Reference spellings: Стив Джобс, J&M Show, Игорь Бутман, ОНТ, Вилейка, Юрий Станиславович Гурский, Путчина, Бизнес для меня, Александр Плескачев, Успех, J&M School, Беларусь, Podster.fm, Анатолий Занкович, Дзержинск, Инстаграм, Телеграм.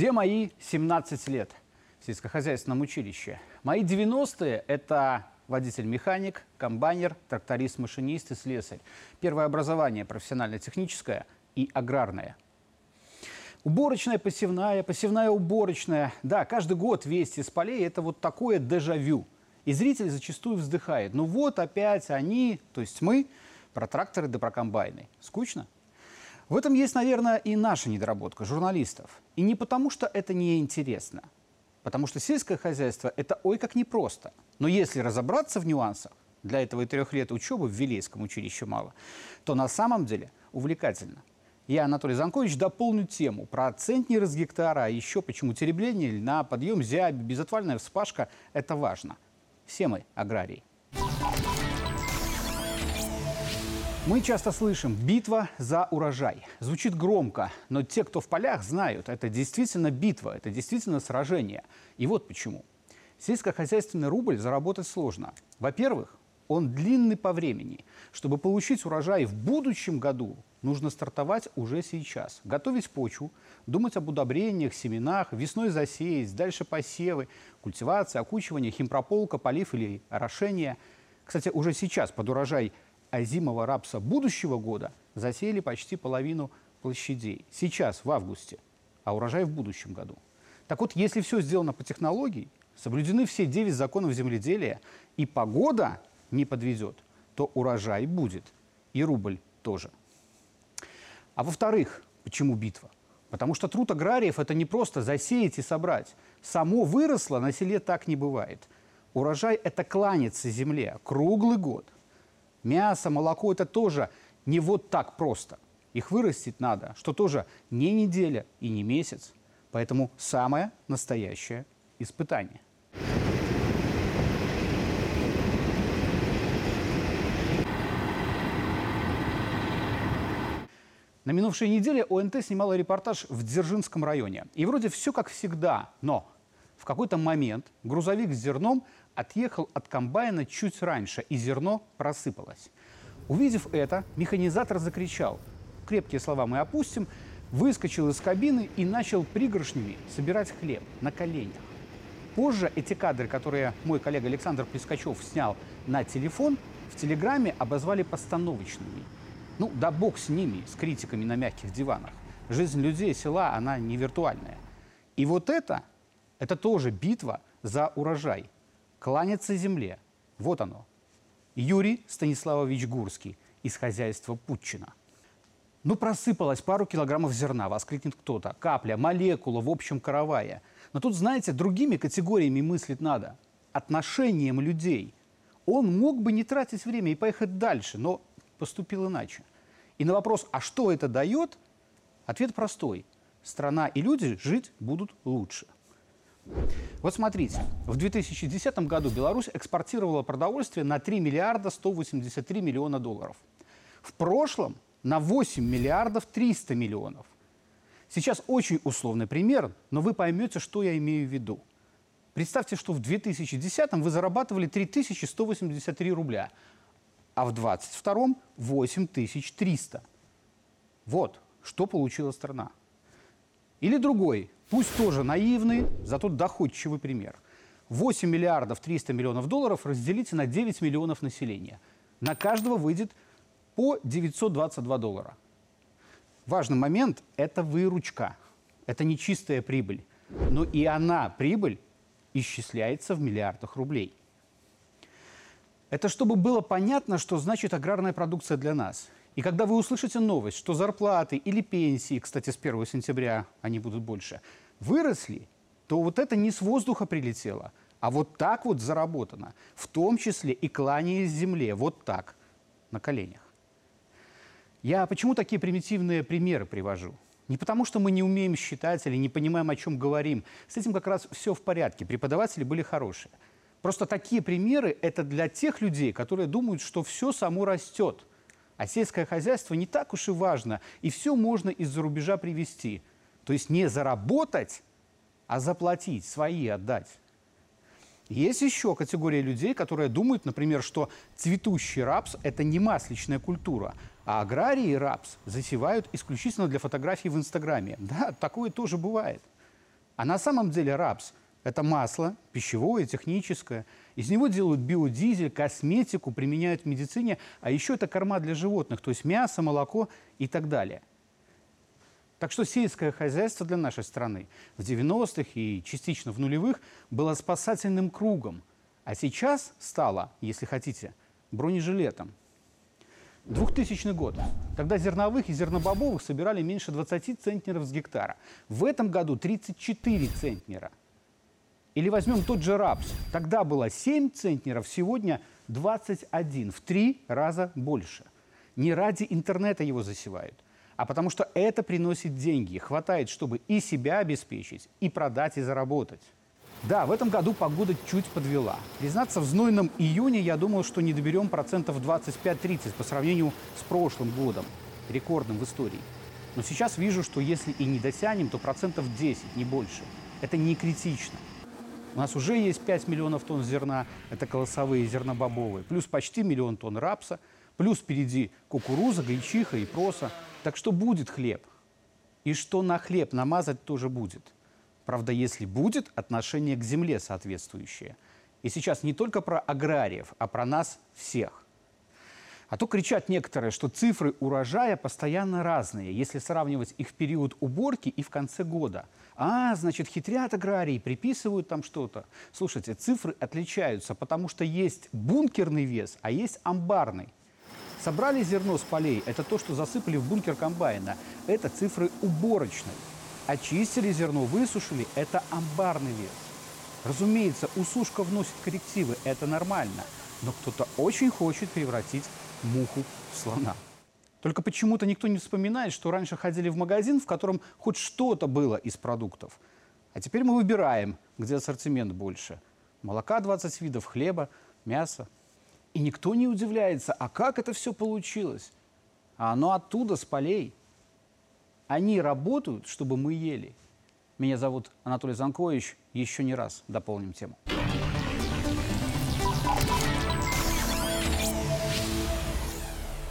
Где мои 17 лет в сельскохозяйственном училище? Мои 90-е – это водитель-механик, комбайнер, тракторист-машинист и слесарь. Первое образование – профессионально-техническое и аграрное. Уборочная, посевная, посевная, уборочная. Да, каждый год вести с полей – это вот такое дежавю. И зритель зачастую вздыхает. Ну вот опять они, то есть мы, про тракторы да про комбайны. Скучно? В этом есть, наверное, и наша недоработка журналистов. И не потому, что это неинтересно. Потому что сельское хозяйство – это ой как непросто. Но если разобраться в нюансах, для этого и 3 лет учебы в Вилейском училище мало, то на самом деле увлекательно. Я, Анатолий Занкович, дополню тему про центнеры с гектара, а еще почему теребление, льна, подъем зяби, безотвальная вспашка – это важно. Все мы аграрии. Мы часто слышим «битва за урожай». Звучит громко, но те, кто в полях, знают, это действительно битва, это действительно сражение. И вот почему. Сельскохозяйственный рубль заработать сложно. Во-первых, он длинный по времени. Чтобы получить урожай в будущем году, нужно стартовать уже сейчас. Готовить почву, думать об удобрениях, семенах, весной засеять, дальше посевы, культивация, окучивание, химпрополка, полив или орошение. Кстати, уже сейчас под урожай озимого рапса будущего года засеяли почти половину площадей. Сейчас, в августе, а урожай в будущем году. Так вот, если все сделано по технологии, соблюдены все 9 законов земледелия, и погода не подведет, то урожай будет, и рубль тоже. А во-вторых, почему битва? Потому что труд аграриев – это не просто засеять и собрать. Само выросло на селе так не бывает. Урожай – это кланяться земле круглый год. Мясо, молоко – это тоже не вот так просто. Их вырастить надо, что тоже не неделя и не месяц. Поэтому самое настоящее испытание. На минувшей неделе ОНТ снимала репортаж в Дзержинском районе. И вроде все как всегда, но в какой-то момент грузовик с зерном отъехал от комбайна чуть раньше, и зерно просыпалось. Увидев это, механизатор закричал. Крепкие слова мы опустим. Выскочил из кабины и начал пригоршнями собирать хлеб на коленях. Позже эти кадры, которые мой коллега Александр Плескачев снял на телефон, в Телеграме обозвали постановочными. Ну, да бог с ними, с критиками на мягких диванах. Жизнь людей, села, она не виртуальная. И вот это тоже битва за урожай. Кланяться земле. Вот оно. Юрий Станиславович Гурский из хозяйства Путчина. Ну, просыпалось пару килограммов зерна, воскликнет кто-то. Капля, молекула в общем каравае. Но тут, знаете, другими категориями мыслить надо. Отношением людей. Он мог бы не тратить время и поехать дальше, но поступил иначе. И на вопрос, а что это дает, ответ простой. Страна и люди жить будут лучше. Вот смотрите, в 2010 году Беларусь экспортировала продовольствие на 3 миллиарда 183 миллиона долларов. В прошлом на 8 миллиардов 300 миллионов. Сейчас очень условный пример, но вы поймете, что я имею в виду. Представьте, что в 2010 вы зарабатывали 3183 рубля, а в 2022 – 8300. Вот что получила страна. Или другой, пусть тоже наивный, зато доходчивый пример. 8 миллиардов 300 миллионов долларов разделите на 9 миллионов населения. На каждого выйдет по 922 доллара. Важный момент – это выручка. Это не чистая прибыль. Но и она, прибыль, исчисляется в миллиардах рублей. Это чтобы было понятно, что значит аграрная продукция для нас. И когда вы услышите новость, что зарплаты или пенсии, кстати, с 1 сентября они будут больше, выросли, то вот это не с воздуха прилетело, а вот так вот заработано. В том числе и кланяясь земле, вот так, на коленях. Я почему такие примитивные примеры привожу? Не потому, что мы не умеем считать или не понимаем, о чем говорим. С этим как раз все в порядке, преподаватели были хорошие. Просто такие примеры – это для тех людей, которые думают, что все само растет. А сельское хозяйство не так уж и важно, и все можно из-за рубежа привезти. То есть не заработать, а заплатить, свои отдать. Есть еще категория людей, которые думают, например, что цветущий рапс – это не масличная культура, а аграрии рапс засевают исключительно для фотографий в Инстаграме. Да, такое тоже бывает. А на самом деле рапс – это масло, пищевое, техническое. Из него делают биодизель, косметику, применяют в медицине. А еще это корма для животных, то есть мясо, молоко и так далее. Так что сельское хозяйство для нашей страны в 90-х и частично в нулевых было спасательным кругом, а сейчас стало, если хотите, бронежилетом. 2000 год. Тогда зерновых и зернобобовых собирали меньше 20 центнеров с гектара. В этом году 34 центнера. Или возьмем тот же рапс. Тогда было 7 центнеров, сегодня 21. В 3 раза больше. Не ради интернета его засевают, а потому что это приносит деньги. Хватает, чтобы и себя обеспечить, и продать, и заработать. Да, в этом году погода чуть подвела. Признаться, в знойном июне я думал, что не доберем процентов 25-30 по сравнению с прошлым годом, рекордным в истории. Но сейчас вижу, что если и не дотянем, то процентов 10, не больше. Это не критично. У нас уже есть 5 миллионов тонн зерна, это колосовые зернобобовые, плюс почти 1 миллион тонн рапса, плюс впереди кукуруза, гречиха и проса. Так что будет хлеб. И что на хлеб намазать тоже будет. Правда, если будет отношение к земле соответствующее. И сейчас не только про аграриев, а про нас всех. А то кричат некоторые, что цифры урожая постоянно разные, если сравнивать их в период уборки и в конце года. А, значит, хитрят аграрии, приписывают там что-то. Слушайте, цифры отличаются, потому что есть бункерный вес, а есть амбарный. Собрали зерно с полей – это то, что засыпали в бункер комбайна. Это цифры уборочной. Очистили зерно, высушили – это амбарный вес. Разумеется, усушка вносит коррективы, это нормально. Но кто-то очень хочет превратить муху в слона. Только почему-то никто не вспоминает, что раньше ходили в магазин, в котором хоть что-то было из продуктов. А теперь мы выбираем, где ассортимент больше. Молока 20 видов, хлеба, мясо. И никто не удивляется, а как это все получилось? А оно оттуда, с полей. Они работают, чтобы мы ели. Меня зовут Анатолий Занкович. Еще не раз дополним тему.